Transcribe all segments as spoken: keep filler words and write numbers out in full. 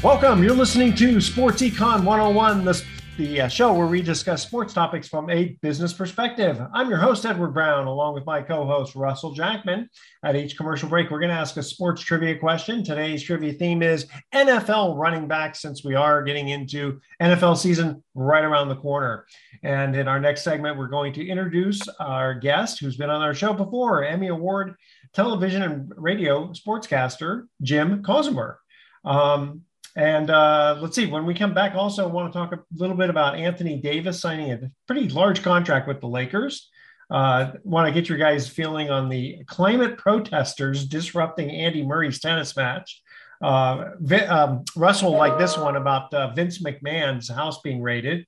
Welcome. You're listening to Sports Econ one oh one, the, the uh, show where we discuss sports topics from a business perspective. I'm your host, Edward Brown, along with my co-host, Russell Jackman. At each commercial break, we're going to ask a sports trivia question. Today's trivia theme is N F L running back, since we are getting into N F L season right around the corner. And in our next segment, we're going to introduce our guest who's been on our show before, Emmy Award television and radio sportscaster, Jim Cosenberg. Um And uh, let's see, when we come back, also want to talk a little bit about Anthony Davis signing a pretty large contract with the Lakers. Uh, want to get your guys' feeling on the climate protesters disrupting Andy Murray's tennis match. Uh, um, Russell liked this one about uh, Vince McMahon's house being raided.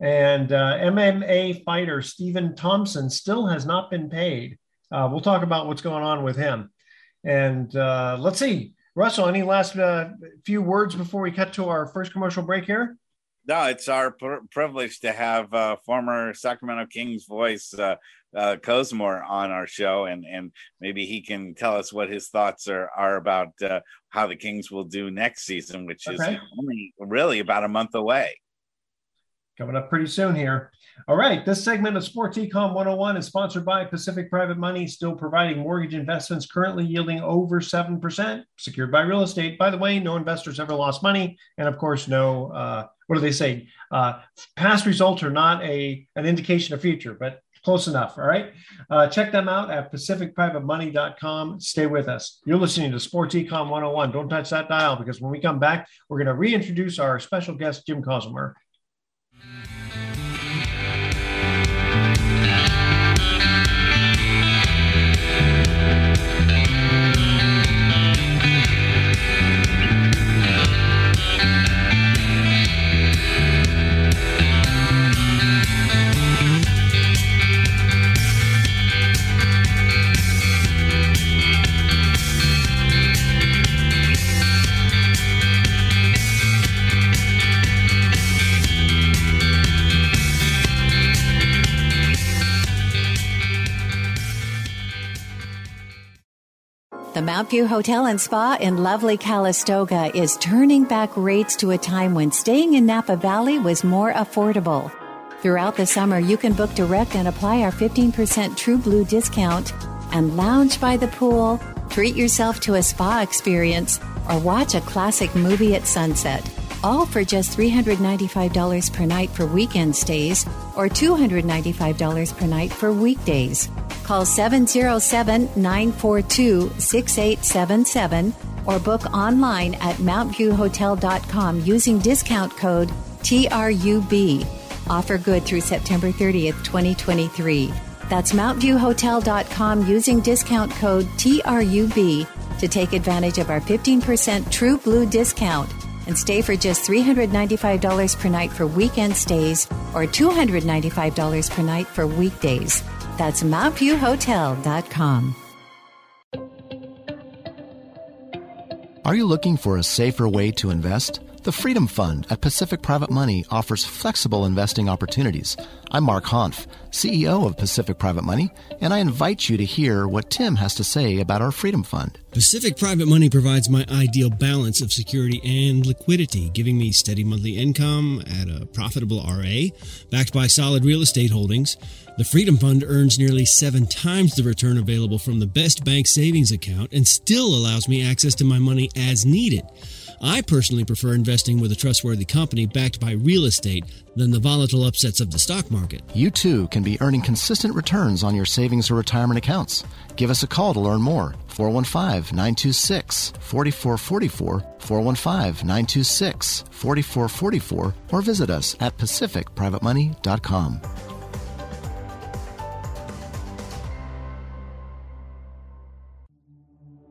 And uh, M M A fighter Stephen Thompson still has not been paid. Uh, we'll talk about what's going on with him. And uh, let's see. Russell, any last uh, few words before we cut to our first commercial break here? No, it's our pr- privilege to have uh, former Sacramento Kings voice uh, uh, Kozimor on our show, and and maybe he can tell us what his thoughts are are about uh, how the Kings will do next season, which is okay. only really about a month away. Coming up pretty soon here. All right. This segment of Sports Econ one oh one is sponsored by Pacific Private Money, still providing mortgage investments currently yielding over seven percent, secured by real estate. By the way, no investors ever lost money. And of course, no, uh, what do they say? Uh, past results are not a an indication of future, but close enough. All right. Uh, check them out at pacific private money dot com. Stay with us. You're listening to Sports Econ one oh one. Don't touch that dial, because when we come back, we're going to reintroduce our special guest, Jim Kozimor. The Mount View Hotel and Spa in lovely Calistoga is turning back rates to a time when staying in Napa Valley was more affordable. Throughout the summer, you can book direct and apply our fifteen percent True Blue discount and lounge by the pool, treat yourself to a spa experience, or watch a classic movie at sunset, all for just three hundred ninety-five dollars per night for weekend stays or two hundred ninety-five dollars per night for weekdays. Call seven oh seven, nine four two, six eight seven seven or book online at mount view hotel dot com using discount code T R U B. Offer good through September thirtieth, twenty twenty-three. That's mount view hotel dot com using discount code T R U B to take advantage of our fifteen percent True Blue discount and stay for just three hundred ninety-five dollars per night for weekend stays or two hundred ninety-five dollars per night for weekdays. That's mount view hotel dot com. Are you looking for a safer way to invest? The Freedom Fund at Pacific Private Money offers flexible investing opportunities. I'm Mark Hanf, C E O of Pacific Private Money, and I invite you to hear what Tim has to say about our Freedom Fund. Pacific Private Money provides my ideal balance of security and liquidity, giving me steady monthly income at a profitable R A, backed by solid real estate holdings. The Freedom Fund earns nearly seven times the return available from the best bank savings account and still allows me access to my money as needed. I personally prefer investing with a trustworthy company backed by real estate than the volatile upsets of the stock market. You too can be earning consistent returns on your savings or retirement accounts. Give us a call to learn more. four one five, nine two six, four four four four, four one five, nine two six, four four four four, or visit us at pacific private money dot com.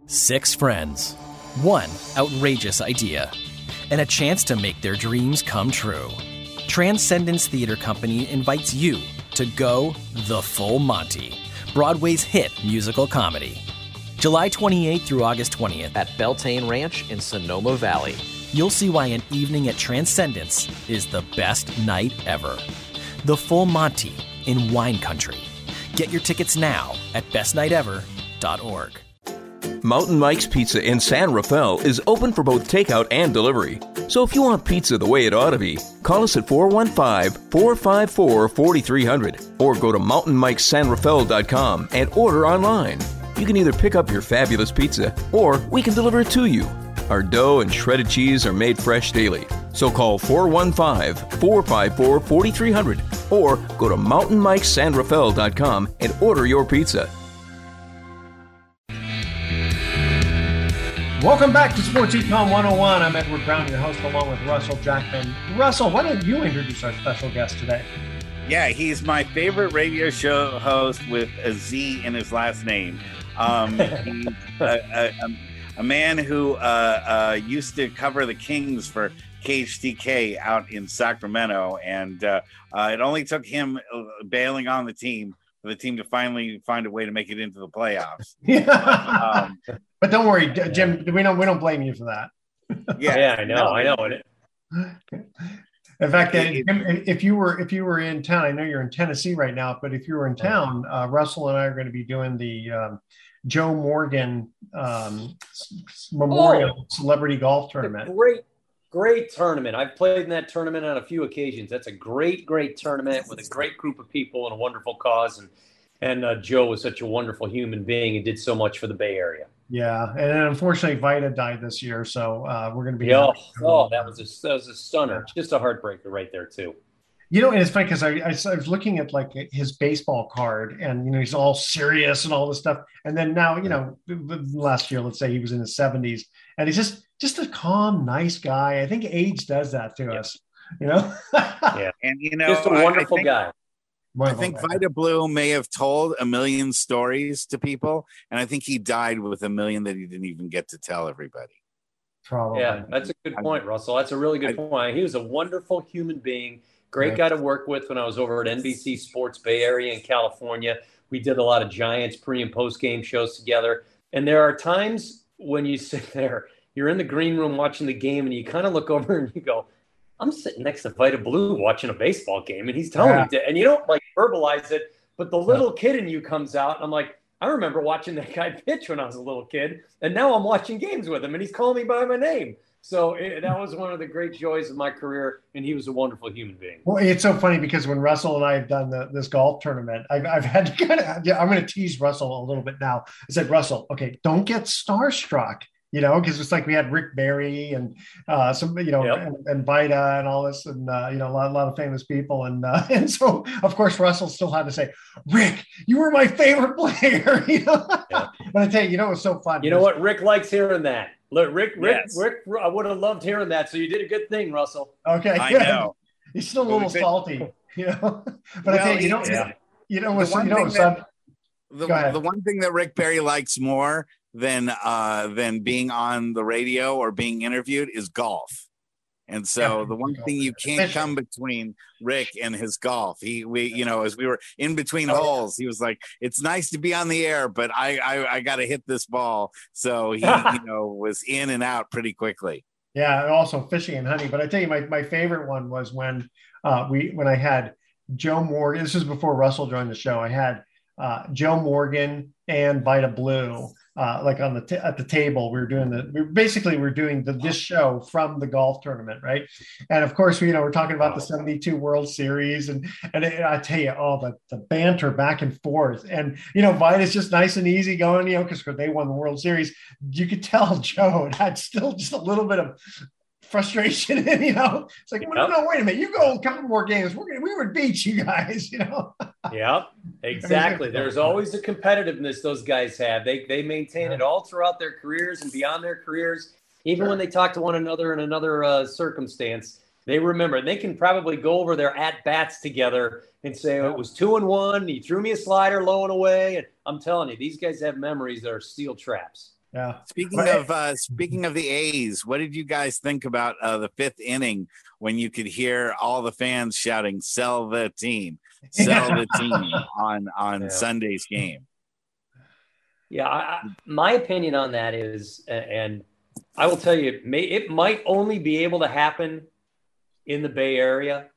Six friends, one outrageous idea, and a chance to make their dreams come true. Transcendence Theatre Company invites you to go The Full Monty, Broadway's hit musical comedy. July twenty-eighth through August twentieth at Beltane Ranch in Sonoma Valley. You'll see why an evening at Transcendence is the best night ever. The Full Monty in Wine Country. Get your tickets now at best night ever dot org. Mountain Mike's Pizza in San Rafael is open for both takeout and delivery. So if you want pizza the way it ought to be, call us at four one five, four five four, four three zero zero or go to mountain mike san rafael dot com and order online. You can either pick up your fabulous pizza or we can deliver it to you. Our dough and shredded cheese are made fresh daily. So call four one five, four five four, four three zero zero or go to mountain mike san rafael dot com and order your pizza. Welcome back to Sports Econ one oh one. I'm Edward Brown, your host, along with Russell Jackman. Russell, why don't you introduce our special guest today? Yeah, he's my favorite radio show host with a Z in his last name. Um, he's a, a, a man who uh, uh, used to cover the Kings for K H T K out in Sacramento, and uh, uh, it only took him bailing on the team for the team to finally find a way to make it into the playoffs. um, But don't worry, Jim. We don't. We don't blame you for that. Yeah, yeah I know. No. I know it. In fact, it, it, if you were if you were in town, I know you're in Tennessee right now. But if you were in town, uh, Russell and I are going to be doing the um, Joe Morgan um, Memorial oh, Celebrity Golf Tournament. Great, great tournament. I've played in that tournament on a few occasions. That's a great, great tournament with a great group of people and a wonderful cause. And and uh, Joe was such a wonderful human being and did so much for the Bay Area. Yeah, and then unfortunately, Vida died this year, so uh, we're going to be. Oh, oh that was a that was a stunner, yeah. Just a heartbreaker right there too. You know, and it's funny because I, I I was looking at like his baseball card, and you know he's all serious and all this stuff, and then now you know last year, let's say he was in his seventies, and he's just just a calm, nice guy. I think age does that to yeah. us, you know. Yeah, and you know, just a wonderful I, I think- guy. I think Vida Blue may have told a million stories to people, and I think he died with a million that he didn't even get to tell everybody. Probably. Yeah, that's a good point, Russell. That's a really good point. He was a wonderful human being, great guy to work with when I was over at N B C Sports Bay Area in California. We did a lot of Giants pre- and post-game shows together, and there are times when you sit there, you're in the green room watching the game, and you kind of look over and you go, I'm sitting next to Vida Blue watching a baseball game, and he's telling yeah. me, to, and you don't like verbalize it, but the little kid in you comes out. And I'm like, I remember watching that guy pitch when I was a little kid, and now I'm watching games with him, and he's calling me by my name. So it, that was one of the great joys of my career, and he was a wonderful human being. Well, it's so funny because when Russell and I have done the, this golf tournament, I've, I've had to kind of, yeah, I'm going to tease Russell a little bit now. I said, Russell, okay, don't get starstruck. You know, because it's like we had Rick Barry and uh, some, you know, yep. and, and Vida and all this, and uh, you know, a lot, a lot of famous people, and uh, and so of course Russell still had to say, Rick, you were my favorite player. You know, yeah. But I tell you, you know, it was so fun. You know what, Rick likes hearing that. Look, Rick, Rick, yes. Rick, I would have loved hearing that. So you did a good thing, Russell. Okay, I know he's still a little salty, you know. But well, I tell you, you know, yeah. you know, was, you know, that, the, the one thing that Rick Barry likes more than uh than being on the radio or being interviewed is golf, and so yeah, the one thing you can't come between Rick and his golf, he we you know as we were in between oh, holes yeah. he was like, it's nice to be on the air, but I I, I gotta hit this ball. So he you know was in and out pretty quickly. Yeah, and also fishing and hunting. But I tell you, my, my favorite one was when uh, we when I had Joe Morgan. This was before Russell joined the show. I had uh, Joe Morgan and Vida Blue uh, like on the t- at the table. We were doing the we were, basically we we're doing the, this show from the golf tournament, right? And of course, we, you know, we're talking about the seventy-two World Series, and and it, I tell you, all oh, the the banter back and forth, and you know, Vida's just nice and easy going, you know, because they won the World Series. You could tell Joe had still just a little bit of frustration, and you know, it's like, yep. no, no, wait a minute, you go a couple more games, we're gonna we would beat you guys, you know. Yep, exactly. There's always the competitiveness those guys have. They they maintain yeah. it all throughout their careers and beyond their careers. Even sure. when they talk to one another in another uh, circumstance, they remember. They can probably go over their at bats together and say, oh, it was two and one. He threw me a slider low and away. And I'm telling you, these guys have memories that are steel traps. Yeah. Speaking but, of uh, speaking of the A's, what did you guys think about uh, the fifth inning when you could hear all the fans shouting "Sell the team, sell the team" on on yeah. Sunday's game? Yeah, I, my opinion on that is, and I will tell you, it may it might only be able to happen in the Bay Area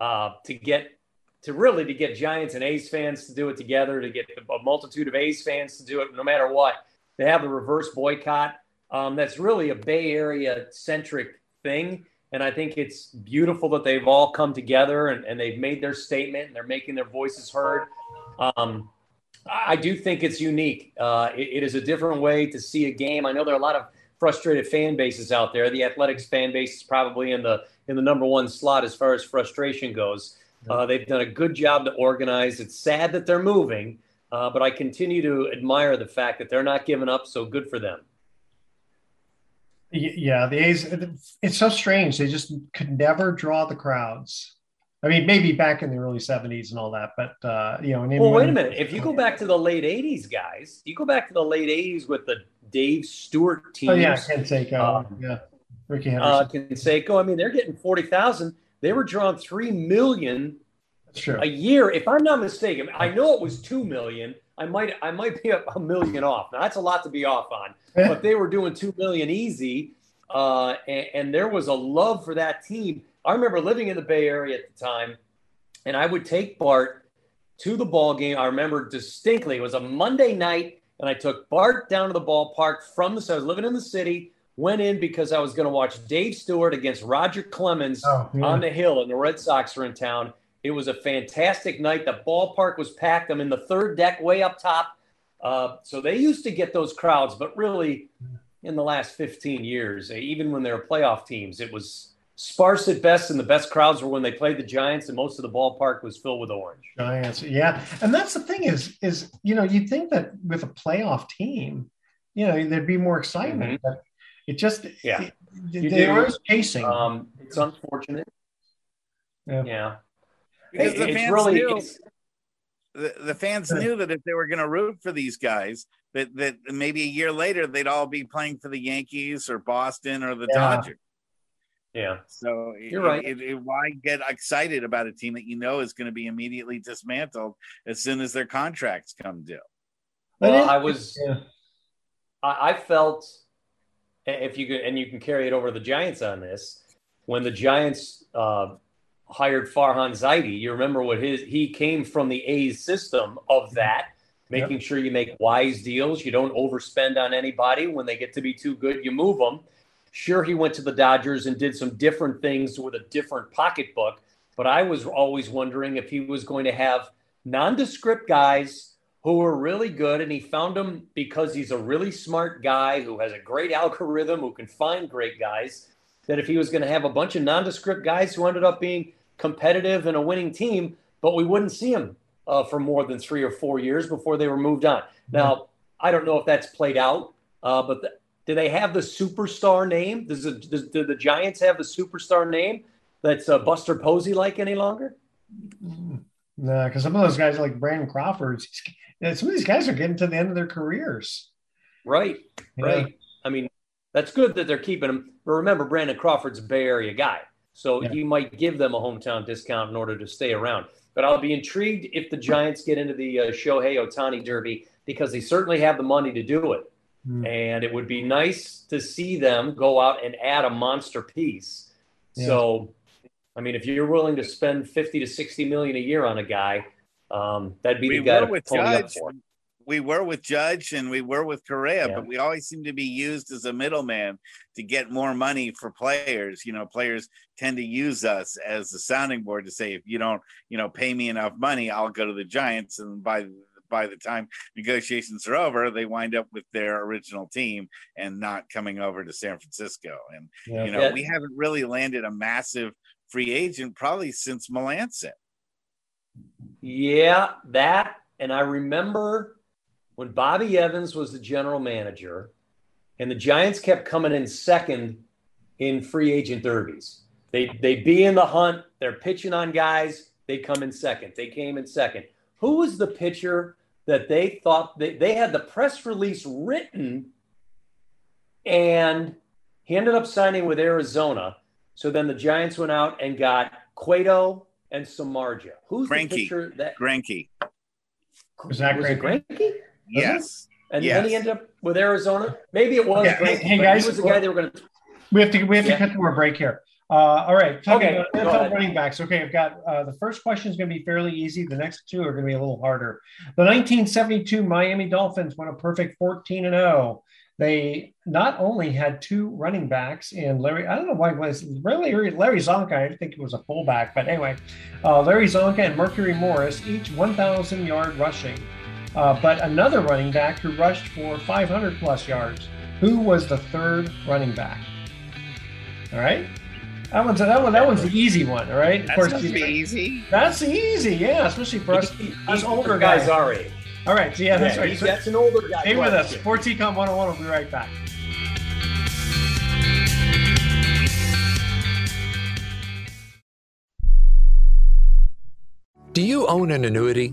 uh, to get to really to get Giants and A's fans to do it together, to get a multitude of A's fans to do it, no matter what. They have the reverse boycott. Um, that's really a Bay Area-centric thing, and I think it's beautiful that they've all come together and, and they've made their statement and they're making their voices heard. Um, I do think it's unique. Uh, it, it is a different way to see a game. I know there are a lot of frustrated fan bases out there. The Athletics fan base is probably in the in the number one slot as far as frustration goes. Uh, they've done a good job to organize. It's sad that they're moving. Uh, but I continue to admire the fact that they're not giving up, so good for them. Yeah, the A's, it's so strange. They just could never draw the crowds. I mean, maybe back in the early seventies and all that, but, uh, you know. And well, wait a minute. If you go back to the late eighties, guys, you go back to the late eighties with the Dave Stewart teams. Oh, yeah, Canseco. Uh, yeah, Ricky Henderson. Uh, Canseco. I mean, they're getting forty thousand. They were drawing three million. Sure. A year, if I'm not mistaken, I know it was two million. I might, I might be up a million off. Now that's a lot to be off on, but they were doing two million easy, uh, and, and there was a love for that team. I remember living in the Bay Area at the time, and I would take Bart to the ball game. I remember distinctly; it was a Monday night, and I took Bart down to the ballpark from the. So I was living in the city. Went in because I was going to watch Dave Stewart against Roger Clemens oh, yeah. on the hill, and the Red Sox were in town. It was a fantastic night. The ballpark was packed. I'm in the third deck way up top. Uh, so they used to get those crowds, but really in the last fifteen years, even when they were playoff teams, it was sparse at best, and the best crowds were when they played the Giants, and most of the ballpark was filled with orange. Giants, yeah. And that's the thing is, is you know, you'd think that with a playoff team, you know, there'd be more excitement. Mm-hmm. But it just – yeah, it, they were chasing. Um, it's unfortunate. Yeah. yeah. Because the fans, really, knew, the, the fans knew that if they were going to root for these guys, that, that maybe a year later they'd all be playing for the Yankees or Boston or the yeah. Dodgers. Yeah. So you're it, right. It, it, why get excited about a team that you know is going to be immediately dismantled as soon as their contracts come due? Well, I was yeah. – I, I felt if you could, and you can carry it over to the Giants on this, when the Giants uh, – hired Farhan Zaidi. You remember what his he came from the A's system of that, making yep. sure you make wise deals. You don't overspend on anybody. When they get to be too good, you move them. Sure, he went to the Dodgers and did some different things with a different pocketbook, but I was always wondering if he was going to have nondescript guys who were really good, and he found them because he's a really smart guy who has a great algorithm, who can find great guys. That if he was going to have a bunch of nondescript guys who ended up being competitive and a winning team, but we wouldn't see him uh, for more than three or four years before they were moved on. Now, I don't know if that's played out, uh, but th- do they have the superstar name? Does, it, does do the Giants have a superstar name that's uh, Buster Posey-like any longer? No, nah, because some of those guys like Brandon Crawford, some of these guys are getting to the end of their careers. Right, right. Yeah. I mean, that's good that they're keeping him. But remember, Brandon Crawford's a Bay Area guy. So yeah. you might give them a hometown discount in order to stay around. But I'll be intrigued if the Giants get into the uh, Shohei Ohtani Derby because they certainly have the money to do it. Mm. And it would be nice to see them go out and add a monster piece. Yeah. So, I mean, if you're willing to spend fifty to sixty million a year on a guy, um, that'd be we the guy to pony up for. We were with Judge and we were with Correa, yeah. but we always seem to be used as a middleman to get more money for players. You know, players tend to use us as the sounding board to say, if you don't, you know, pay me enough money, I'll go to the Giants. And by by the time negotiations are over, they wind up with their original team and not coming over to San Francisco. And, yeah, you know, yeah. we haven't really landed a massive free agent probably since Melanson. Yeah, that. And I remember when Bobby Evans was the general manager and the Giants kept coming in second in free agent derbies. They, they'd be in the hunt. They're pitching on guys. They come in second. They came in second. Who was the pitcher that they thought they, they had the press release written and he ended up signing with Arizona. So then the Giants went out and got Cueto and Samardzija. Who's Greinke, the pitcher? That, Greinke. Was that Greinke? Yes. It? And yes. then he ended up with Arizona. Maybe it was. Yeah. Greinke, hey guys, was the guy they were going to. We have to. We have yeah. to cut to a break here. Uh, all right. Talking okay. About N F L running backs. Okay, I've got uh, the first question is going to be fairly easy. The next two are going to be a little harder. The nineteen seventy-two Miami Dolphins won a perfect fourteen and oh. They not only had two running backs in Larry, I don't know why it was really Larry Csonka, I didn't think it was a fullback, but anyway, uh, Larry Csonka and Mercury Morris, each one thousand yard rushing, uh, but another running back who rushed for five hundred plus yards. Who was the third running back? All right. That one's, that one, that one's the easy one, all right? Of that's course, be easy. That's easy, yeah, especially for us, us older guys our age. All right, so yeah, that's yeah, right. That's an older guy. Stay with us. Sports Econ one oh one. We'll be right back. Do you own an annuity,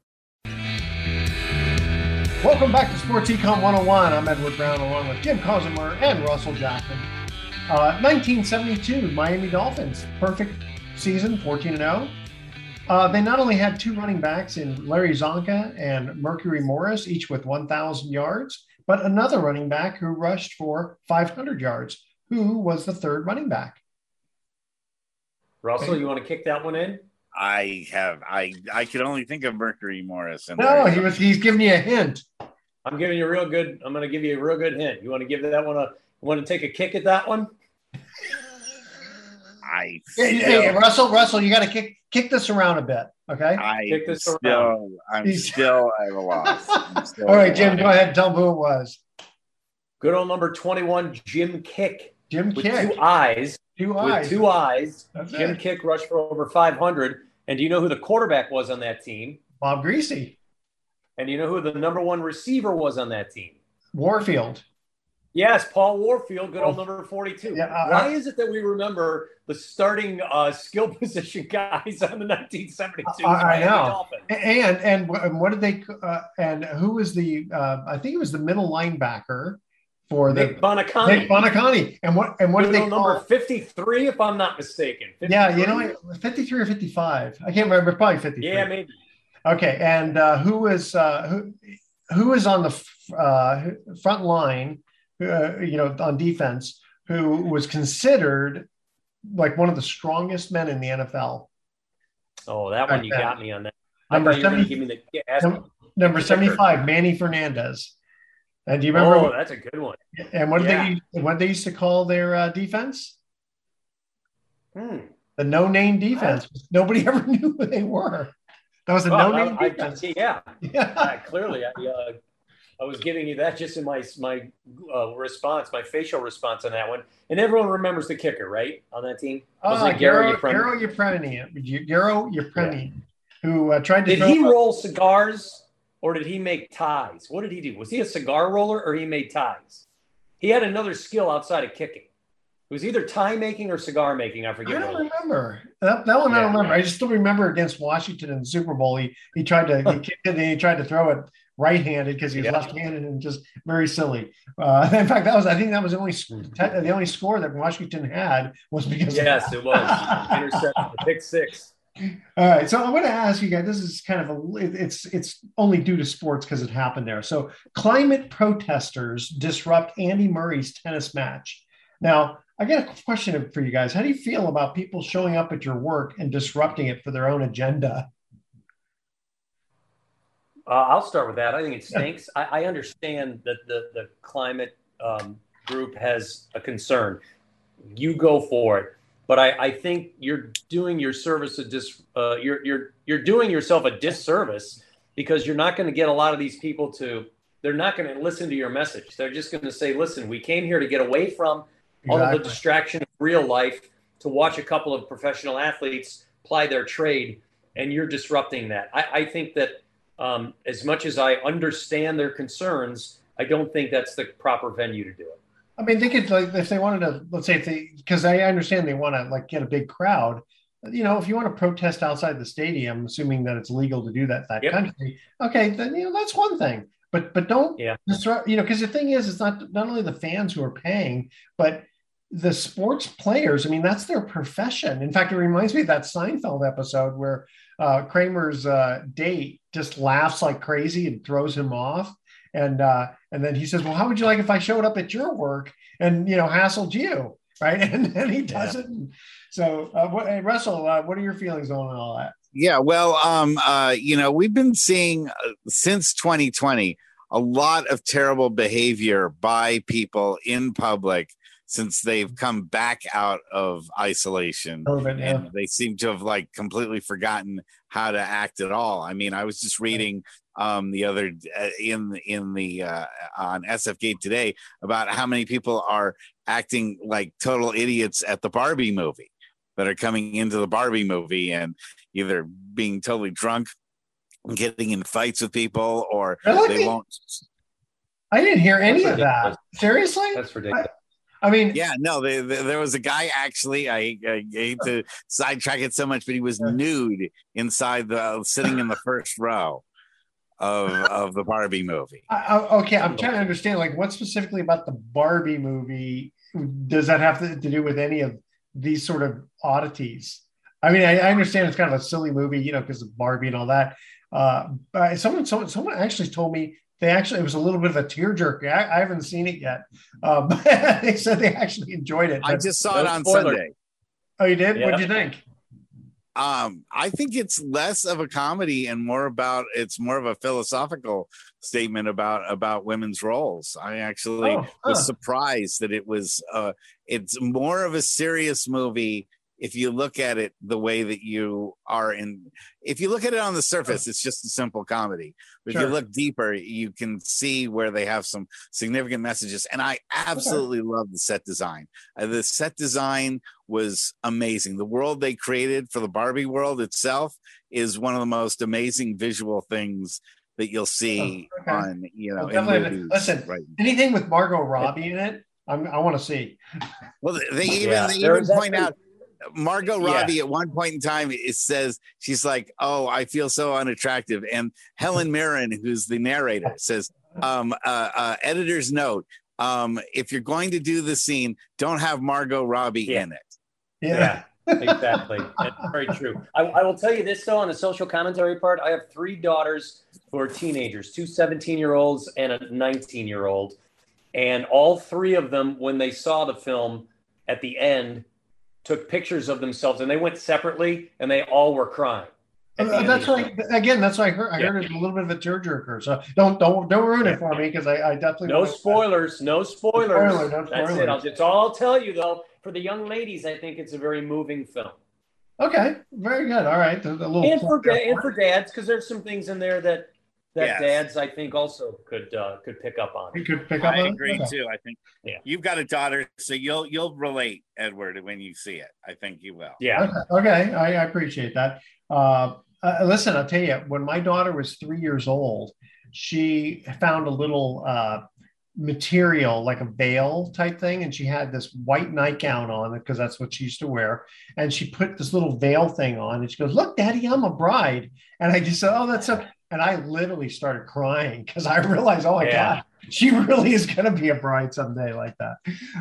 Welcome back to Sports Econ one oh one. I'm Edward Brown, along with Jim Kozimor and Russell Jackman. Uh, nineteen seventy-two, Miami Dolphins. Perfect season, fourteen and oh. Uh, they not only had two running backs in Larry Csonka and Mercury Morris, each with one thousand yards, but another running back who rushed for five hundred yards, who was the third running back. Russell, you want to kick that one in? I have I I could only think of Mercury Morris. And no, he was he's giving you a hint. I'm giving you a real good. I'm going to give you a real good hint. You want to give that one a? You want to take a kick at that one? I hey, hey Russell Russell, you got to kick kick this around a bit, okay? I kick this still, around. I'm still at a loss. All right, Jim, go ahead and tell who it was. Good old number twenty-one, Jim Kiick. Jim Kiick. Two eyes. Two eyes. With two eyes. That's Jim it. Kiick rushed for over five hundred. And do you know who the quarterback was on that team? Bob Greasy. And do you know who the number one receiver was on that team? Warfield. Yes, Paul Warfield, good old number forty-two. Yeah, uh, Why is it that we remember the starting uh, skill position guys on the nineteen seventy-two? Uh, I know. And, and and what did they uh, – and who was the uh, – I think it was the middle linebacker. For the, Nick Bonacani. Nick Bonacani. And what and what did they call? Number fifty-three, if I'm not mistaken. fifty-three. Yeah, you know, fifty-three or fifty-five. I can't remember. Probably fifty-three. Yeah, maybe. Okay, and uh, who was uh, who who was on the uh, front line, uh, you know, on defense, who was considered like one of the strongest men in the N F L? Oh, that one you got me on that. Number seventy, give me the, yeah, ask number, number seventy-five, Manny Fernandez. And do you remember? Oh, that's a good one. And what yeah. did they what they used to call their uh, defense? Hmm. The no-name defense. Wow. Nobody ever knew who they were. That was a well, no-name I, defense. I, yeah. yeah. I, clearly, I, uh, I was giving you that just in my my uh, response, my facial response on that one. And everyone remembers the kicker, right, on that team? Was uh, it Garo Yepremian? Garo Yepremian, yeah. who uh, tried to. Did he up- roll cigars? Or did he make ties? What did he do? Was he a cigar roller or he made ties? He had another skill outside of kicking. It was either tie making or cigar making. I forget. I don't really. remember. That, that one yeah, I don't remember. Right. I just still remember against Washington in the Super Bowl. He he tried to he kicked it and he tried to throw it right-handed because he was yeah. left-handed and just very silly. Uh, in fact, that was I think that was the only the only score that Washington had was because yes, of that. It was intercepted, the pick six. All right, so I want to ask you guys. This is kind of a it's it's only due to sports because it happened there. So, climate protesters disrupt Andy Murray's tennis match. Now, I got a question for you guys. How do you feel about people showing up at your work and disrupting it for their own agenda? Uh, I'll start with that. I think it stinks. I, I understand that the the climate um, group has a concern. You go for it. But I, I think you're doing your service a dis, uh, you're you're you're doing yourself a disservice because you're not going to get a lot of these people to. They're not going to listen to your message. They're just going to say, "Listen, we came here to get away from all exactly. of the distraction of real life to watch a couple of professional athletes ply their trade," and you're disrupting that. I, I think that um, as much as I understand their concerns, I don't think that's the proper venue to do it. I mean, they could, like, if they wanted to, let's say if they, because I understand they want to, like, get a big crowd. You know, if you want to protest outside the stadium, assuming that it's legal to do that in that yep. country, okay, then, you know, that's one thing. But but don't, yeah. disrupt, you know, because the thing is, it's not not only the fans who are paying, but the sports players. I mean, that's their profession. In fact, it reminds me of that Seinfeld episode where uh, Kramer's uh, date just laughs like crazy and throws him off. And uh, and then he says, well, how would you like if I showed up at your work and, you know, hassled you, right? And then he does yeah. it. And so, uh, what, hey, Russell, uh, what are your feelings on all that? Yeah, well, um, uh, you know, we've been seeing uh, since twenty twenty a lot of terrible behavior by people in public since they've come back out of isolation. COVID, yeah. And they seem to have like completely forgotten how to act at all. I mean, I was just reading um, the other uh, in in the uh, on S F Gate today about how many people are acting like total idiots at the Barbie movie, that are coming into the Barbie movie and either being totally drunk, getting in fights with people, or really? they won't. I didn't hear any of that. Seriously? That's ridiculous. I- I mean, yeah, no, they, they, there was a guy actually, I, I hate to sidetrack it so much, but he was nude inside the, sitting in the first row of of the Barbie movie. I, okay, I'm trying to understand, like, what specifically about the Barbie movie does that have to, to do with any of these sort of oddities? I mean, I, I understand it's kind of a silly movie, you know, because of Barbie and all that. Uh, but someone, someone, someone actually told me They actually, it was a little bit of a tearjerker. I, I haven't seen it yet. Um, they said they actually enjoyed it. I just saw no it on spoiler. Sunday. Oh, you did? Yeah. What'd you think? Um, I think it's less of a comedy and more about, it's more of a philosophical statement about, about women's roles. I actually oh, huh. was surprised that it was, uh, it's more of a serious movie if you look at it the way that you are in, if you look at it on the surface, it's just a simple comedy. But sure. if you look deeper, you can see where they have some significant messages. And I absolutely okay. love the set design. Uh, the set design was amazing. The world they created for the Barbie world itself is one of the most amazing visual things that you'll see oh, okay. on, you know, well, in movies. Listen, right. anything with Margot Robbie in it, I'm, I want to see. Well, they even, yeah, they even point out, Margot Robbie yeah. at one point in time, it says, she's like, oh, I feel so unattractive. And Helen Mirren, who's the narrator, says, um, uh, uh, editor's note, um, if you're going to do the scene, don't have Margot Robbie yeah. in it. Yeah, yeah exactly. That's very true. I, I will tell you this, though, on the social commentary part, I have three daughters who are teenagers, two seventeen-year-olds and a nineteen-year-old. And all three of them, when they saw the film at the end, took pictures of themselves, and they went separately, and they all were crying. Uh, that's like again. That's why I heard. I yeah. heard it's a little bit of a tearjerker. So don't don't don't ruin it for me because I, I definitely no spoilers, no spoilers. No spoilers. No spoilers. That's it. I'll, it's all I'll tell you though. For the young ladies, I think it's a very moving film. Okay, very good. All right, a little and for da- and for dads because there's some things in there that that yes. dads I think also could uh, could pick up on. You could pick up. I on agree it? too. I think yeah. you've got a daughter, so you'll you'll relate, Edward, when you see it. I think you will. Yeah. Okay, okay. I, I appreciate that. Uh, uh, listen, I'll tell you, when my daughter was three years old, she found a little uh, material like a veil type thing, and she had this white nightgown on because that's what she used to wear. And she put this little veil thing on, and she goes, "Look, Daddy, I'm a bride." And I just said, "Oh, that's a." And I literally started crying because I realized, oh my yeah. God, she really is going to be a bride someday like that.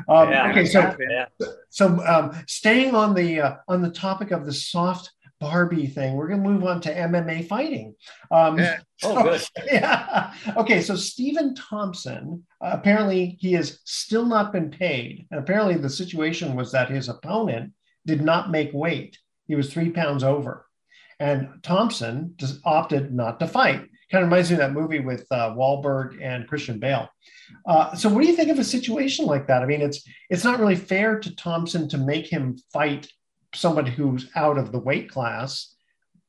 Um, yeah, okay, so yeah. so um, staying on the uh, on the topic of the soft Barbie thing, we're going to move on to M M A fighting. Um, yeah. So, oh, good. Yeah. Okay, so Stephen Thompson, uh, apparently he has still not been paid, and apparently the situation was that his opponent did not make weight; he was three pounds over. And Thompson just opted not to fight. Kind of reminds me of that movie with uh, Wahlberg and Christian Bale. Uh, so what do you think of a situation like that? I mean, it's it's not really fair to Thompson to make him fight somebody who's out of the weight class.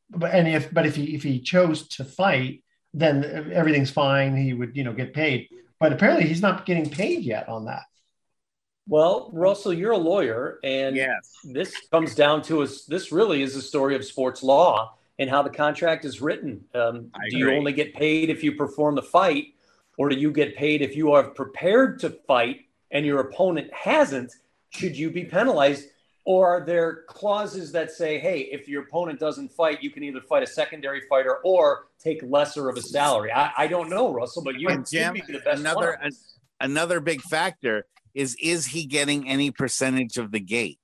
But and if but if he if he chose to fight, then everything's fine. He would, you know, get paid. But apparently he's not getting paid yet on that. Well, Russell, you're a lawyer, and yes. this comes down to us. This really is a story of sports law and how the contract is written. Um, do you only get paid if you perform the fight, or do you get paid if you are prepared to fight and your opponent hasn't? Should you be penalized, or are there clauses that say, hey, if your opponent doesn't fight, you can either fight a secondary fighter or take lesser of a salary? I, I don't know, Russell, but you would be the best another, one. Another big factor is is he getting any percentage of the gate?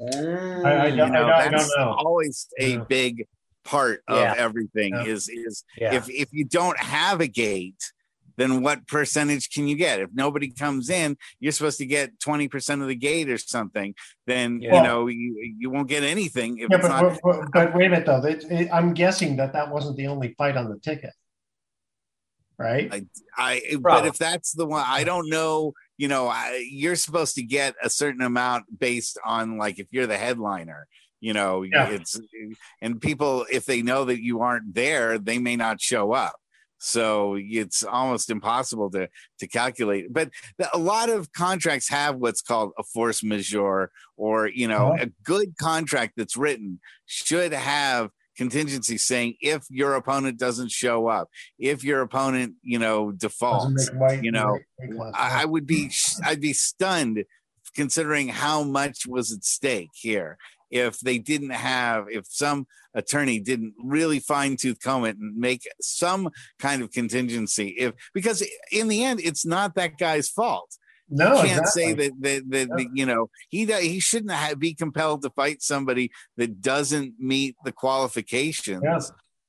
Mm. I, I, don't, you know, I, don't, that's I don't know. Always a yeah. big part of yeah. everything. Yeah. Is is yeah. if if you don't have a gate, then what percentage can you get? If nobody comes in, you're supposed to get twenty percent of the gate or something. Then yeah. you know you, you won't get anything. If yeah, it's but, not- but, but wait a minute though. It, it, I'm guessing that that wasn't the only fight on the ticket, right? I, I but if that's the one, I don't know. you know, I, you're supposed to get a certain amount based on, like, if you're the headliner, you know, yeah. it's, and people, if they know that you aren't there, they may not show up. So it's almost impossible to to calculate. But a lot of contracts have what's called a force majeure, or, you know, mm-hmm. a good contract that's written should have contingency saying, if your opponent doesn't show up, if your opponent, you know, defaults, light, you know, light, light, light. I, I would be, I'd be stunned considering how much was at stake here. If they didn't have, if some attorney didn't really fine tooth comb it and make some kind of contingency, if, because in the end, it's not that guy's fault. No, you can't exactly. say that, that, that, no. that, you know, he, he shouldn't have, be compelled to fight somebody that doesn't meet the qualifications yeah.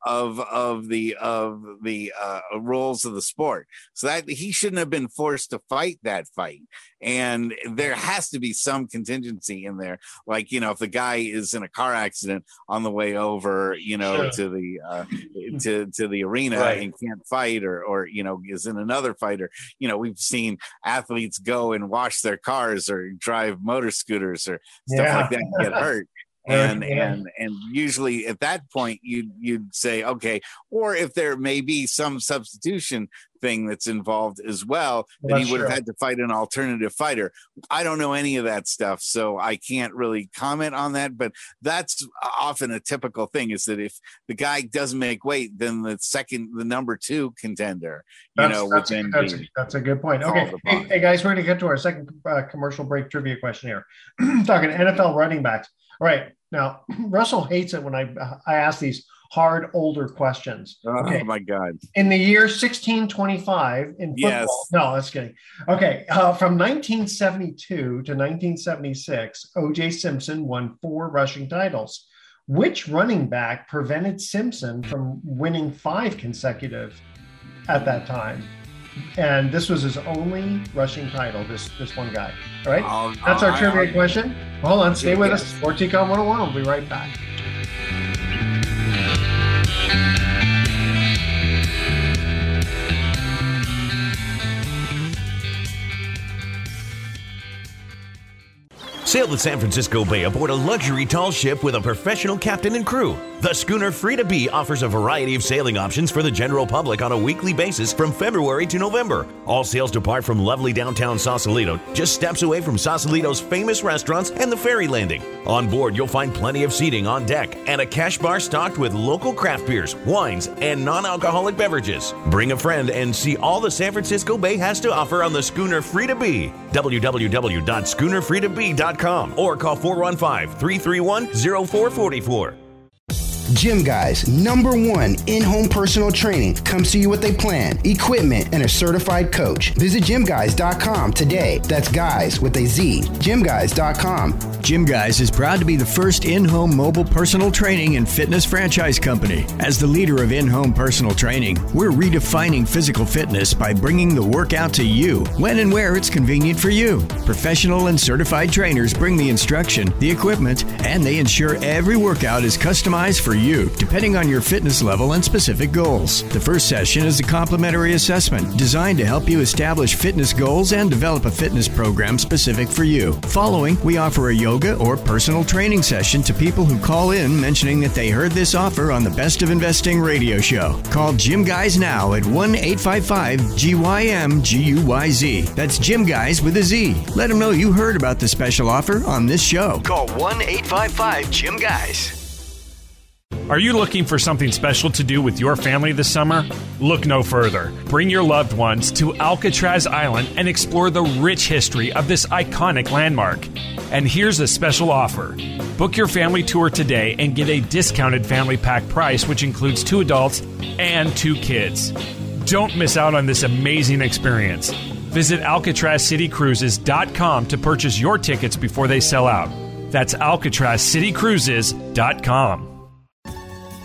of, of the, of the uh, rules of the sport. So that he shouldn't have been forced to fight that fight. And there has to be some contingency in there. Like, you know, if the guy is in a car accident on the way over, you know, sure. to the, uh, to, to the arena right. and can't fight, or, or, you know, is in another fight, or, you know, we've seen athletes go and wash their cars or drive motor scooters or stuff yeah. like that and get hurt. And, yeah. and, and usually at that point you, you'd say, okay, or if there may be some substitution thing that's involved as well, well then he would true. have had to fight an alternative fighter. I don't know any of that stuff, so I can't really comment on that, but that's often a typical thing, is that if the guy doesn't make weight, then the second, the number two contender, you that's, know, that's, would that's, that's a good point. Okay. Hey, hey guys, we're going to get to our second uh, commercial break trivia question here. Talking N F L running backs. All right. Now, Russell hates it when I I ask these hard, older questions. Okay. Oh, my God. In the year sixteen twenty-five in football. Yes. No, that's kidding. Okay. Uh, from nineteen seventy-two to nineteen seventy-six, O J. Simpson won four rushing titles. Which running back prevented Simpson from winning five consecutive at that time? And this was his only rushing title, this this one guy. All right? I'll, That's our I'll, trivia I'll, question. Well, hold on. Stay with us. Sports Econ one oh one. We'll be right back. Sail the San Francisco Bay aboard a luxury tall ship with a professional captain and crew. The schooner Frida B offers a variety of sailing options for the general public on a weekly basis from February to November. All sails depart from lovely downtown Sausalito, just steps away from Sausalito's famous restaurants and the ferry landing. On board, you'll find plenty of seating on deck and a cash bar stocked with local craft beers, wines, and non-alcoholic beverages. Bring a friend and see all the San Francisco Bay has to offer on the schooner Frida B. w w w dot schooner frida b dot com or call four one five, three three one, zero four four four. Gym Guys, number one in-home personal training, comes to you with a plan, equipment, and a certified coach. Visit gym guys dot com today. That's guys with a Z. gym guys dot com. Gym Guys is proud to be the first in-home mobile personal training and fitness franchise company. As the leader of in-home personal training, we're redefining physical fitness by bringing the workout to you when and where it's convenient for you. Professional and certified trainers bring the instruction, the equipment, and they ensure every workout is customized for you, depending on your fitness level and specific goals. The first session is a complimentary assessment designed to help you establish fitness goals and develop a fitness program specific for you. Following, we offer a yoga or personal training session to people who call in mentioning that they heard this offer on the Best of Investing radio show. Call Gym Guys now at one eight five five G Y M G U Y Z. That's Gym Guys with a Z. Let them know you heard about the special offer on this show. Call one eight five five Gym Guys. Are you looking for something special to do with your family this summer? Look no further. Bring your loved ones to Alcatraz Island and explore the rich history of this iconic landmark. And here's a special offer. Book your family tour today and get a discounted family pack price, which includes two adults and two kids. Don't miss out on this amazing experience. Visit Alcatraz City Cruises dot com to purchase your tickets before they sell out. That's Alcatraz City Cruises dot com.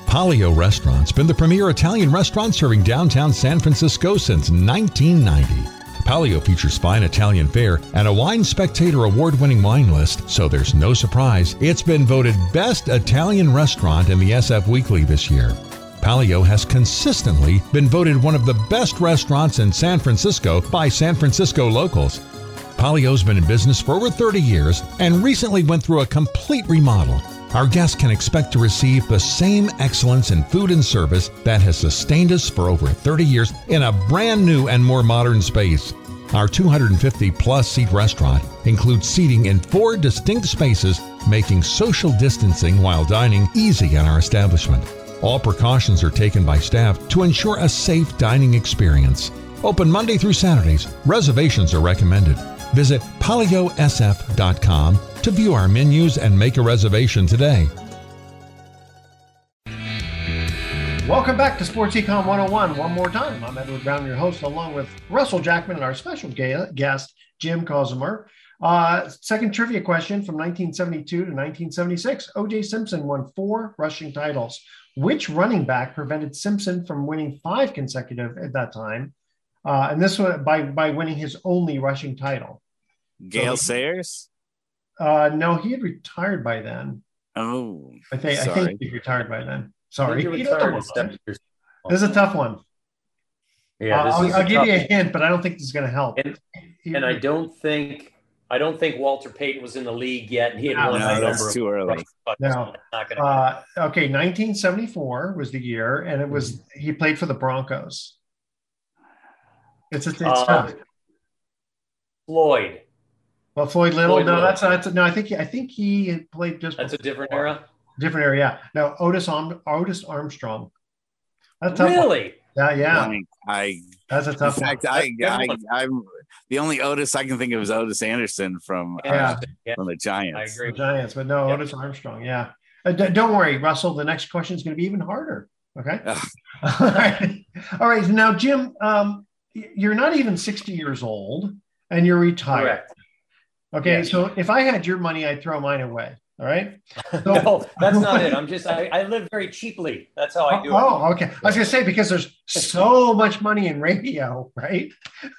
Palio Restaurant's been the premier Italian restaurant serving downtown San Francisco since nineteen ninety. Palio features fine Italian fare and a Wine Spectator award-winning wine list, so there's no surprise it's been voted Best Italian Restaurant in the S F Weekly this year. Palio has consistently been voted one of the best restaurants in San Francisco by San Francisco locals. Polyo's been in business for over thirty years and recently went through a complete remodel. Our guests can expect to receive the same excellence in food and service that has sustained us for over thirty years in a brand new and more modern space. Our two hundred fifty plus seat restaurant includes seating in four distinct spaces, making social distancing while dining easy in our establishment. All precautions are taken by staff to ensure a safe dining experience. Open Monday through Saturdays. Reservations are recommended. Visit polyo s f dot com to view our menus and make a reservation today. Welcome back to Sports Econ one oh one one more time. I'm Edward Brown, your host, along with Russell Jackman and our special guest, Jim Kozimor. Uh, second trivia question from nineteen seventy-two to nineteen seventy-six. O J. Simpson won four rushing titles. Which running back prevented Simpson from winning five consecutive at that time? Uh, and this one by, by winning his only rushing title. Gale so, Sayers? Uh, no, he had retired by then. Oh, I think sorry. I think he retired by then. Sorry. He retired he this is a tough one. Yeah, this uh, I'll, is I'll give you a hint, but I don't think this is going to help. And, and I don't think I don't think Walter Payton was in the league yet, and he had no, won no, that number. Too early. No. Uh, okay, nineteen seventy-four was the year, and it was he played for the Broncos. It's a, it's uh, tough. Floyd. Well, Floyd Little. Floyd no, Little. that's not. That's, no, I think I think he played just. That's before. a different era. Different era, yeah. No, Otis Otis Armstrong. That's a tough really? One. Yeah, yeah. I, mean, I. That's a tough. In fact, one. I, I, I, I'm the only Otis I can think of is Otis Anderson from yeah. uh, from the Giants. I agree, the Giants, but no, yep. Otis Armstrong. Yeah. Uh, d- don't worry, Russell. The next question is going to be even harder. Okay. All right. All right. Now, Jim. Um, You're not even sixty years old and you're retired. Correct. Okay. Yeah. So if I had your money, I'd throw mine away. All right. So, no, that's not it. I'm just, I, I live very cheaply. That's how I do oh, it. Oh, okay. I was going to say, because there's so much money in radio, right?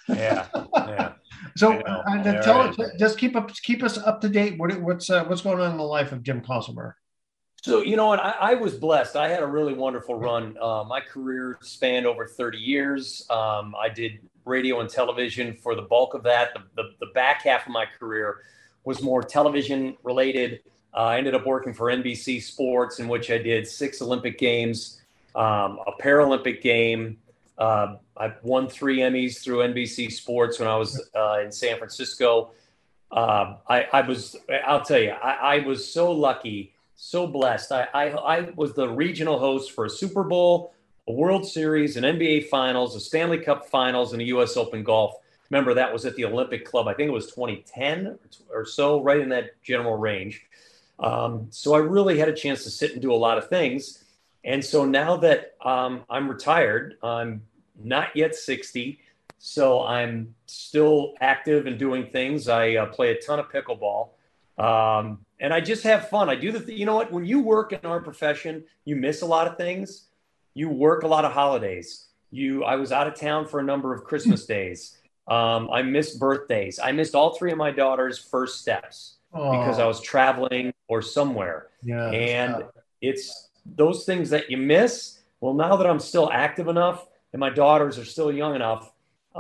Yeah. Yeah. So uh, tell right. us, just keep up, keep us up to date. What, what's, uh, what's going on in the life of Jim Kozimor? So, you know what, I, I was blessed. I had a really wonderful run. Uh, my career spanned over thirty years. Um, I did radio and television for the bulk of that. The, the, the back half of my career was more television related. Uh, I ended up working for N B C Sports, in which I did six Olympic Games, um, a Paralympic game. Uh, I won three Emmys through N B C Sports when I was uh, in San Francisco. Uh, I, I was, I'll tell you, I, I was so lucky. So blessed. I, I I was the regional host for a Super Bowl, a World Series, an N B A Finals, a Stanley Cup Finals, and a U S Open Golf. Remember, that was at the Olympic Club. I think it was twenty ten or so, right in that general range. Um, so I really had a chance to sit and do a lot of things. And so now that um, I'm retired, I'm not yet sixty, so I'm still active and doing things. I uh, play a ton of pickleball. Um, And I just have fun. I do the, th- you know what, when you work in our profession, you miss a lot of things. You work a lot of holidays. You, I was out of town for a number of Christmas days. Um, I missed birthdays. I missed all three of my daughter's first steps Aww. Because I was traveling or somewhere. Yeah, and yeah. it's those things that you miss. Well, now that I'm still active enough and my daughters are still young enough,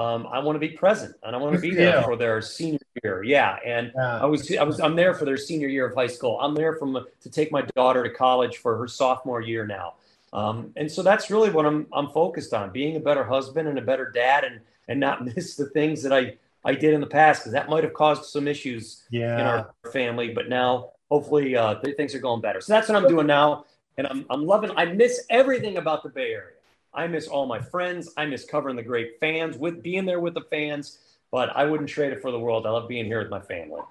Um, I want to be present and I want to be there yeah. for their senior year. Yeah. And yeah. I was, I was, I'm there for their senior year of high school. I'm there from to take my daughter to college for her sophomore year now. Um, and so that's really what I'm, I'm focused on, being a better husband and a better dad, and, and not miss the things that I, I did in the past, because that might've caused some issues yeah. in our family, but now hopefully uh, things are going better. So that's what I'm doing now. And I'm, I'm loving, I miss everything about the Bay Area. I miss all my friends. I miss covering the great fans, with being there with the fans, but I wouldn't trade it for the world. I love being here with my family.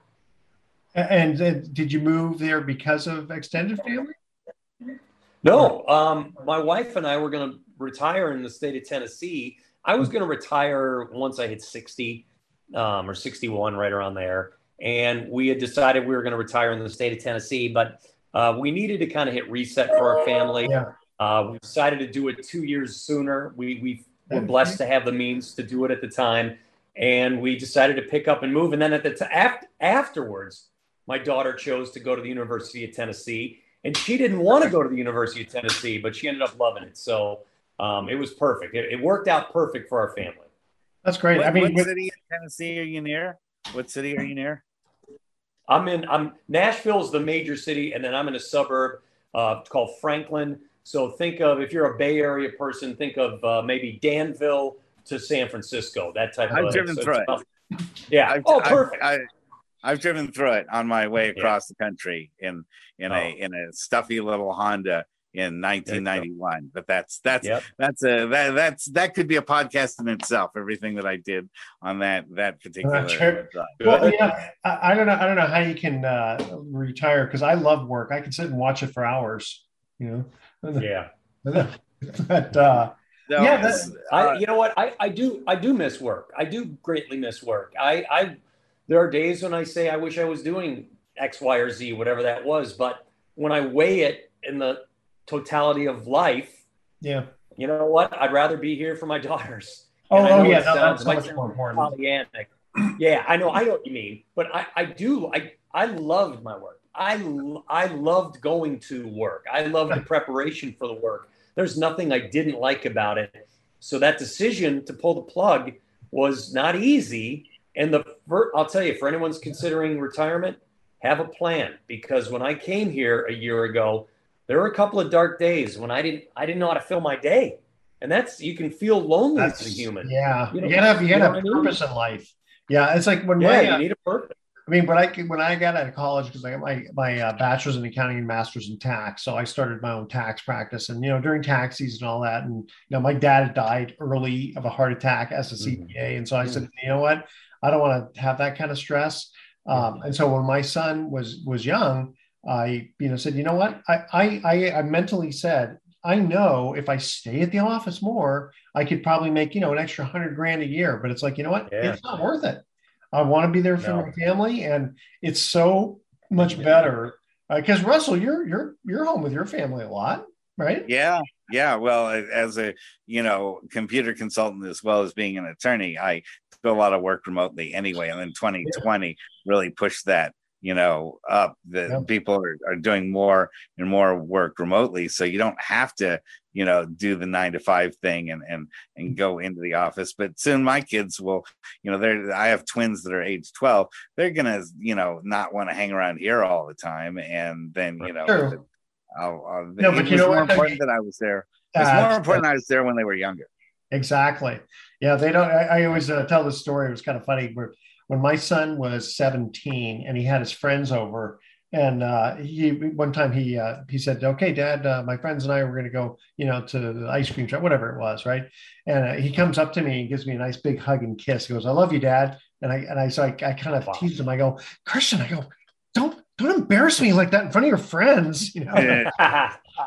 And, and did you move there because of extended family? No. Um, my wife and I were going to retire in the state of Tennessee. I was going to retire once I hit sixty um, or sixty-one, right around there. And we had decided we were going to retire in the state of Tennessee, but uh, we needed to kind of hit reset for our family. Yeah. Uh, we decided to do it two years sooner. We we were blessed to have the means to do it at the time, and we decided to pick up and move. And then at the t- after, afterwards, my daughter chose to go to the University of Tennessee, and she didn't want to go to the University of Tennessee, but she ended up loving it. So um, it was perfect. It, it worked out perfect for our family. That's great. What, I mean, what city in Tennessee are you near? What city are you near? I'm in, I'm Nashville's the major city, and then I'm in a suburb uh, called Franklin. So think of, if you're a Bay Area person, think of uh, maybe Danville to San Francisco, that type I've of driven it's, through it's it. Tough. Yeah. I've, oh, perfect. I've, I've, I've driven through it on my way across yeah. the country in in oh. a in a stuffy little Honda in nineteen ninety-one. But that's that's yep. that's a that that's that could be a podcast in itself. Everything that I did on that that particular uh, trip. Well, yeah, I, I don't know. I don't know how you can uh, retire, because I love work. I can sit and watch it for hours. You know. Yeah. but uh, no, yeah, that's, uh, I, you know what? I I do I do miss work. I do greatly miss work. I I. There are days when I say, I wish I was doing X, Y, or Z, whatever that was. But when I weigh it in the totality of life, yeah, you know what? I'd rather be here for my daughters. Oh, and I know oh yeah. It no, sounds that's like more important. Yeah, I know. I know what you mean. But I, I do. I, I loved my work. I, I loved going to work. I loved the preparation for the work. There's nothing I didn't like about it. So that decision to pull the plug was not easy. And the I'll tell you, for anyone's considering retirement, have a plan. Because when I came here a year ago, there were a couple of dark days when I didn't I didn't know how to fill my day. And that's, you can feel lonely that's, as a human. Yeah. You, know, you gotta have, you gotta have a purpose in life. Yeah. It's like when yeah, my, you uh, need a purpose. I mean, but I when I got out of college, because I got my, my uh, bachelor's in accounting and master's in tax. So I started my own tax practice, and, you know, during tax season and all that. And, you know, my dad had died early of a heart attack as a C P A. Mm-hmm. And so I mm-hmm. said, you know what? I don't want to have that kind of stress. Um, and so when my son was was young, I you know said, you know what? I, I I I mentally said, I know if I stay at the office more, I could probably make, you know, an extra hundred grand a year. But it's like, you know what? Yeah. It's not worth it. I want to be there for no. my family. And it's so much better. Because uh, Russell, you're you're you're home with your family a lot, right? Yeah. Yeah. Well, as a, you know, computer consultant, as well as being an attorney, I do a lot of work remotely anyway. And then twenty twenty yeah. really pushed that, you know, up that yeah. people are, are doing more and more work remotely. So you don't have to, you know, do the nine to five thing and, and, and go into the office. But soon my kids will, you know, they're, I have twins that are age twelve. They're going to, you know, not want to hang around here all the time. And then, you know, sure. the, I'll, I'll, no, but you know more what? Important that I was there. It's uh, more important uh, I was there when they were younger. Exactly. Yeah, they don't. I, I always uh, tell this story. It was kind of funny. Where, when my son was seventeen, and he had his friends over, and uh, he one time he uh, he said, "Okay, Dad, uh, my friends and I were going to go, you know, to the ice cream truck, whatever it was, right?" And uh, he comes up to me and gives me a nice big hug and kiss. He goes, "I love you, Dad." And I and I so I, I kind of wow. teased him. I go, "Christian," I go, "Don't." Don't embarrass me like that in front of your friends. You know,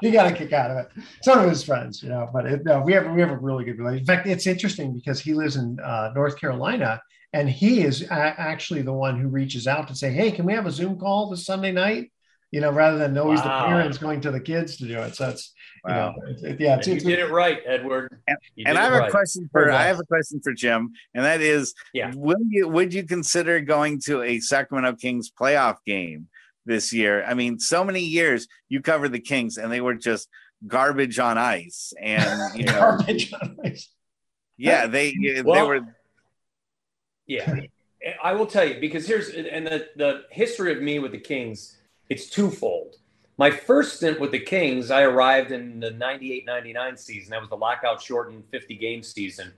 you got to kick out of it. Some of his friends, you know, but it, no, we have we have a really good relationship. In fact, it's interesting because he lives in uh, North Carolina, and he is a- actually the one who reaches out to say, "Hey, can we have a Zoom call this Sunday night?" You know, rather than always wow. the parents going to the kids to do it. So it's wow. you know, it, yeah, it's, you it's, did it right, Edward. And, and I have right. a question for I have a question for Jim, and that is, yeah. will you would you consider going to a Sacramento Kings playoff game this year? I mean, so many years you covered the Kings, and they were just garbage on ice, and you know, garbage on ice. Yeah, they well, they were. Yeah, I will tell you, because here's and the the history of me with the Kings. It's twofold. My first stint with the Kings, I arrived in the ninety-eight ninety-nine season. That was the lockout shortened fifty game season,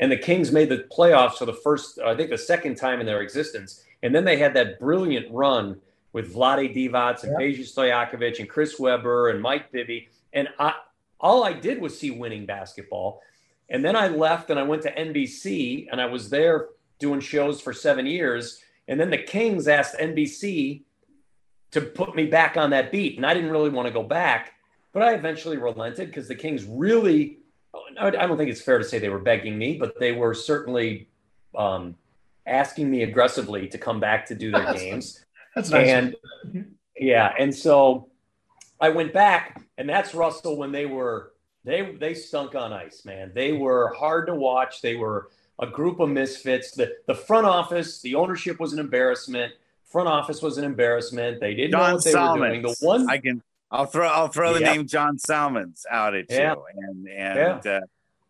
and the Kings made the playoffs for the first, I think, the second time in their existence. And then they had that brilliant run with Vlade Divac and yeah. Peja Stojakovic and Chris Webber and Mike Bibby. And I, all I did was see winning basketball. And then I left and I went to N B C, and I was there doing shows for seven years. And then the Kings asked N B C to put me back on that beat. And I didn't really want to go back, but I eventually relented because the Kings really, I don't think it's fair to say they were begging me, but they were certainly um, asking me aggressively to come back to do their That's games. Nice. That's nice. And yeah, and so I went back, and that's Russell when they were they they stunk on ice, man. They were hard to watch. They were a group of misfits. The the front office, the ownership was an embarrassment. Front office was an embarrassment. They didn't John know what they Salmons. Were doing. The one I can I'll throw I'll throw the yeah. name John Salmons out at yeah. you, and and yeah.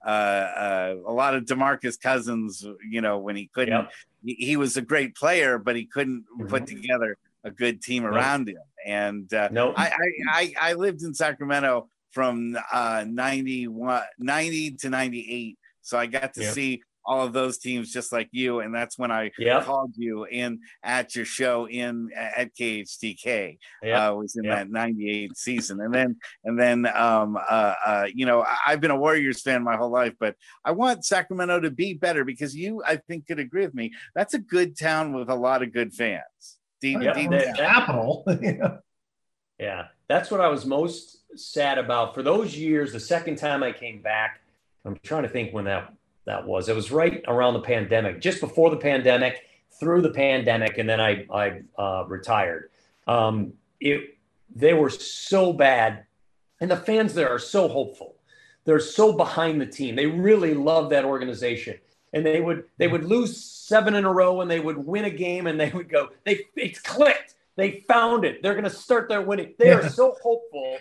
uh, uh, uh, uh, a lot of DeMarcus Cousins, you know, when he couldn't, yep. he, he was a great player, but he couldn't mm-hmm. put together a good team around nope. him. And uh, nope. I, I, I lived in Sacramento from uh, ninety-one, ninety to ninety-eight. So I got to yep. see all of those teams just like you. And that's when I yep. called you in at your show in at K H T K. Yep. Uh, was in yep. that ninety-eight season. And then, and then, um, uh, uh, you know, I've been a Warriors fan my whole life, but I want Sacramento to be better because you, I think, could agree with me. That's a good town with a lot of good fans. D- yep. D- the capital. yeah. yeah. That's what I was most sad about for those years. The second time I came back, I'm trying to think when that, that was. It was right around the pandemic, just before the pandemic, through the pandemic, and then I I uh, retired. Um, it they were so bad, and the fans there are so hopeful. They're so behind the team. They really love that organization, and they would they would lose seven in a row, and they would win a game, and they would go, they it's clicked. They found it. They're going to start their winning. They are so hopeful.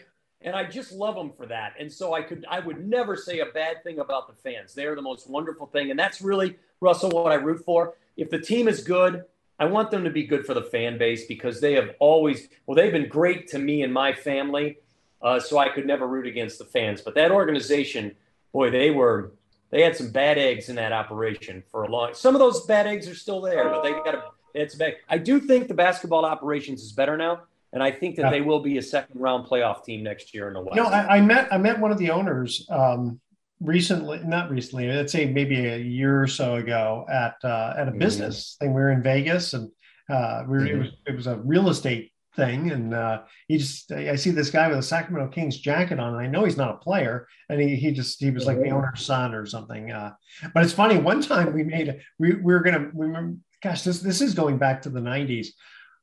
And I just love them for that. And so I could, I would never say a bad thing about the fans. They are the most wonderful thing. And that's really, Russell, what I root for. If the team is good, I want them to be good for the fan base because they have always, well, they've been great to me and my family. Uh, so I could never root against the fans. But that organization, boy, they were, they had some bad eggs in that operation for a long, some of those bad eggs are still there, but they got a, it's back. I do think the basketball operations is better now. And I think that they will be a second-round playoff team next year in the West. No, I, I met I met one of the owners um, recently, not recently, let's say maybe a year or so ago at uh, at a business mm-hmm. thing. We were in Vegas, and uh, we were, mm-hmm. it was it was a real estate thing. And uh, he just I see this guy with a Sacramento Kings jacket on, and I know he's not a player. And he he just he was like mm-hmm. the owner's son or something. Uh, but it's funny. One time we made we, we were gonna we remember, gosh this this is going back to the nineties.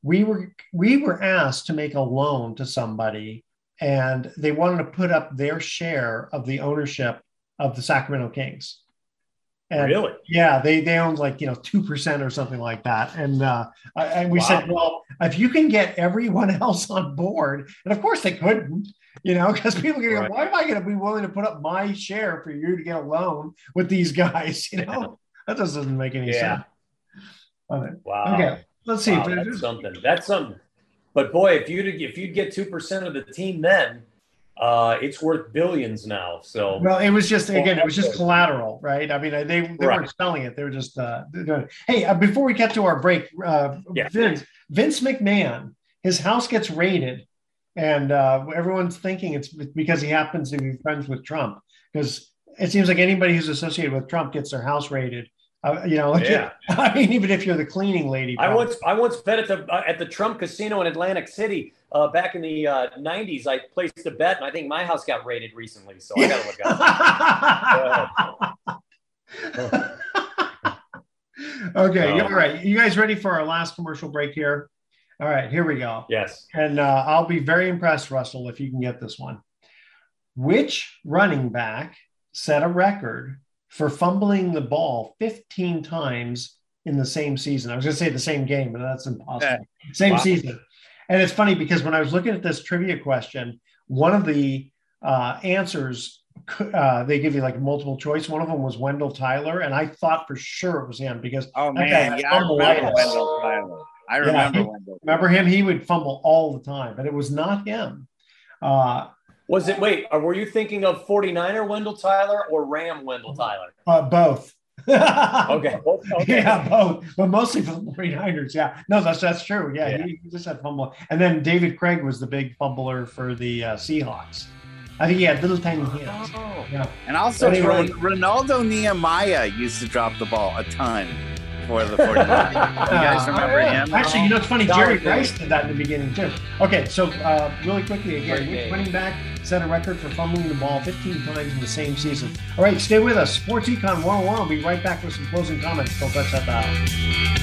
We were we were asked to make a loan to somebody, and they wanted to put up their share of the ownership of the Sacramento Kings. And really? Yeah, they they owned like you know two percent or something like that. And uh, and we wow. said, well, if you can get everyone else on board, and of course they couldn't, you know, because people are going to go, why am I going to be willing to put up my share for you to get a loan with these guys? You know, that just doesn't make any yeah. sense. Love it. Wow. Okay. Let's see. Wow, that's something. That's something. But boy, if you if you'd get two percent of the team, then uh, it's worth billions now. So well, it was just again, it was just collateral, right? I mean, they they right. weren't selling it; they were just uh, doing it. Hey, uh, before we get to our break, uh, yeah. Vince Vince McMahon, his house gets raided, and uh, everyone's thinking it's because he happens to be friends with Trump. Because it seems like anybody who's associated with Trump gets their house raided. Uh, you know, yeah. I mean, even if you're the cleaning lady. Probably. I once I once bet at the uh, at the Trump Casino in Atlantic City uh, back in the uh, nineties. I placed a bet, and I think my house got raided recently, so I gotta look out. uh, okay, um, all right. You guys ready for our last commercial break here? All right, here we go. Yes. And uh, I'll be very impressed, Russell, if you can get this one. Which running back set a record for fumbling the ball fifteen times in the same season? I was going to say the same game, but that's impossible. Yeah. Same wow. season. And it's funny because when I was looking at this trivia question, one of the uh, answers, uh, they give you like multiple choice. One of them was Wendell Tyler. And I thought for sure it was him because oh man, yeah, I remember Wendell Tyler. I remember yeah, Wendell. Remember him? He would fumble all the time, but it was not him. Uh, Was it, wait, were you thinking of forty-niner Wendell Tyler or Ram Wendell Tyler? Uh, both. okay. okay. Yeah, both. But mostly for the forty-niners, yeah. No, that's that's true. Yeah, yeah. He, he just had fumble. And then David Craig was the big fumbler for the uh, Seahawks. I think he had little tiny hands. Oh. Yeah. And also, anyway. Ronaldo Nehemiah used to drop the ball a ton for the forty-niners. You guys remember him? Actually, you know, it's funny. Jerry Rice did that in the beginning, too. Okay, so uh, really quickly again, which running back set a record for fumbling the ball fifteen times in the same season? All right, stay with us. Sports Econ one oh one. I'll be right back with some closing comments. Don't touch that dial.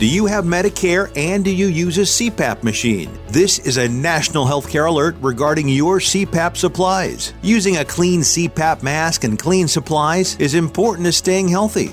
Do you have Medicare and do you use a C PAP machine? This is a national healthcare alert regarding your C PAP supplies. Using a clean C PAP mask and clean supplies is important to staying healthy.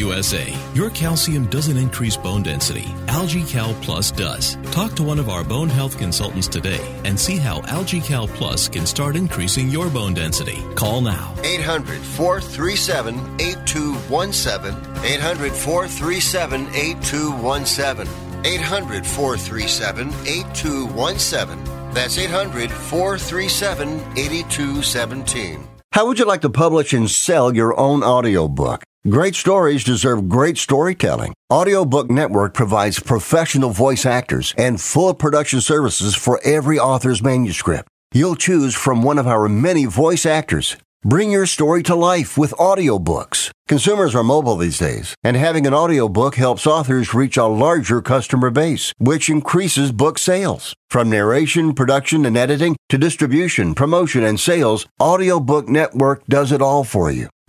U S A. Your calcium doesn't increase bone density. AlgaeCal Plus does. Talk to one of our bone health consultants today and see how AlgaeCal Plus can start increasing your bone density. Call now. eight hundred four three seven eight two one seven. eight hundred four three seven eight two one seven. eight hundred four three seven eight two one seven. That's eight hundred four three seven eight two one seven. How would you like to publish and sell your own audiobook? Great stories deserve great storytelling. Audiobook Network provides professional voice actors and full production services for every author's manuscript. You'll choose from one of our many voice actors. Bring your story to life with audiobooks. Consumers are mobile these days, and having an audiobook helps authors reach a larger customer base, which increases book sales. From narration, production, and editing to distribution, promotion, and sales, Audiobook Network does it all for you.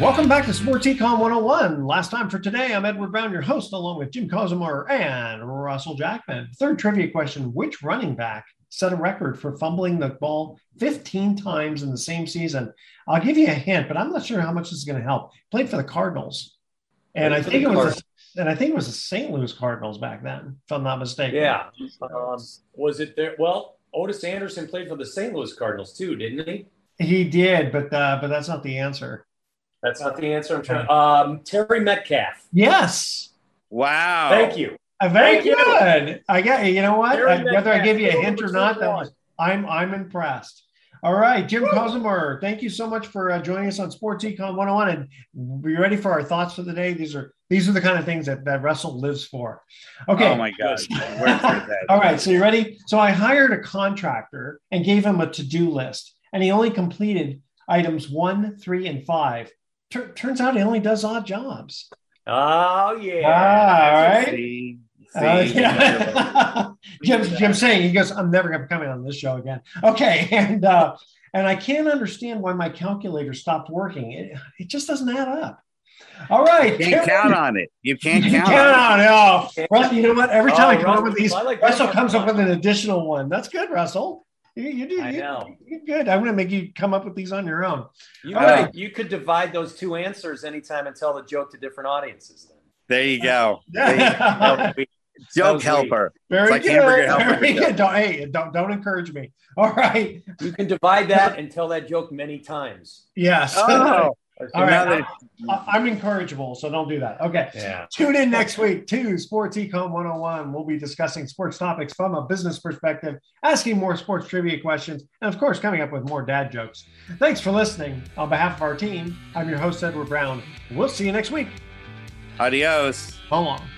Welcome back to Sports Econ one oh one. Last time for today, I'm Edward Brown, your host, along with Jim Kozimor and Russell Jackman. Third trivia question: which running back set a record for fumbling the ball fifteen times in the same season? I'll give you a hint, but I'm not sure how much this is going to help. Played for the Cardinals, and I think it was, a, and I think it was the Saint Louis Cardinals back then, if I'm not mistaken. Yeah, um, was it there? Well, Otis Anderson played for the Saint Louis Cardinals too, didn't he? He did, but uh, but that's not the answer. That's not the answer I'm trying to. Um, Terry Metcalf. Yes. Wow. Thank you. Uh, very Thank good. You. I got you. Know what? I, whether I give you a hint or not, that was, I'm I'm impressed. All right, Jim Kozimor, thank you so much for uh, joining us on Sports Econ one oh one, and we're ready for our thoughts for the day. These are these are the kind of things that, that Russell lives for. Okay. Oh my gosh. All right. So you ready? So I hired a contractor and gave him a to-do list, and he only completed items one, three, and five. Tur- turns out he only does odd jobs. Oh, yeah. Ah, all right. See, see, uh, yeah. Jim, Jim's saying, he goes, I'm never going to be coming on this show again. Okay. And uh, and I can't understand why my calculator stopped working. It, it just doesn't add up. All right. You can't Terry, count on it. You can't count, you count on it. On it. Oh. Russell, you know what? Every time oh, I come Russell, up with these, like Russell comes up with an additional one. That's good, Russell. You, you do. I you, know. You're good. I'm going to make you come up with these on your own. You, All right. You could divide those two answers anytime and tell the joke to different audiences. Then. There you go. There you go. Joke helper. Very it's good. Like hamburger Very helper. Good. Don't, hey, don't, don't encourage me. All right. You can divide that and tell that joke many times. Yes. Oh. So all right. They... I'm incorrigible, so don't do that. Okay. Yeah. Tune in next week to Sports Econ one oh one. We'll be discussing sports topics from a business perspective, asking more sports trivia questions, and of course, coming up with more dad jokes. Thanks for listening. On behalf of our team, I'm your host, Edward Brown. We'll see you next week. Adios. Hold on.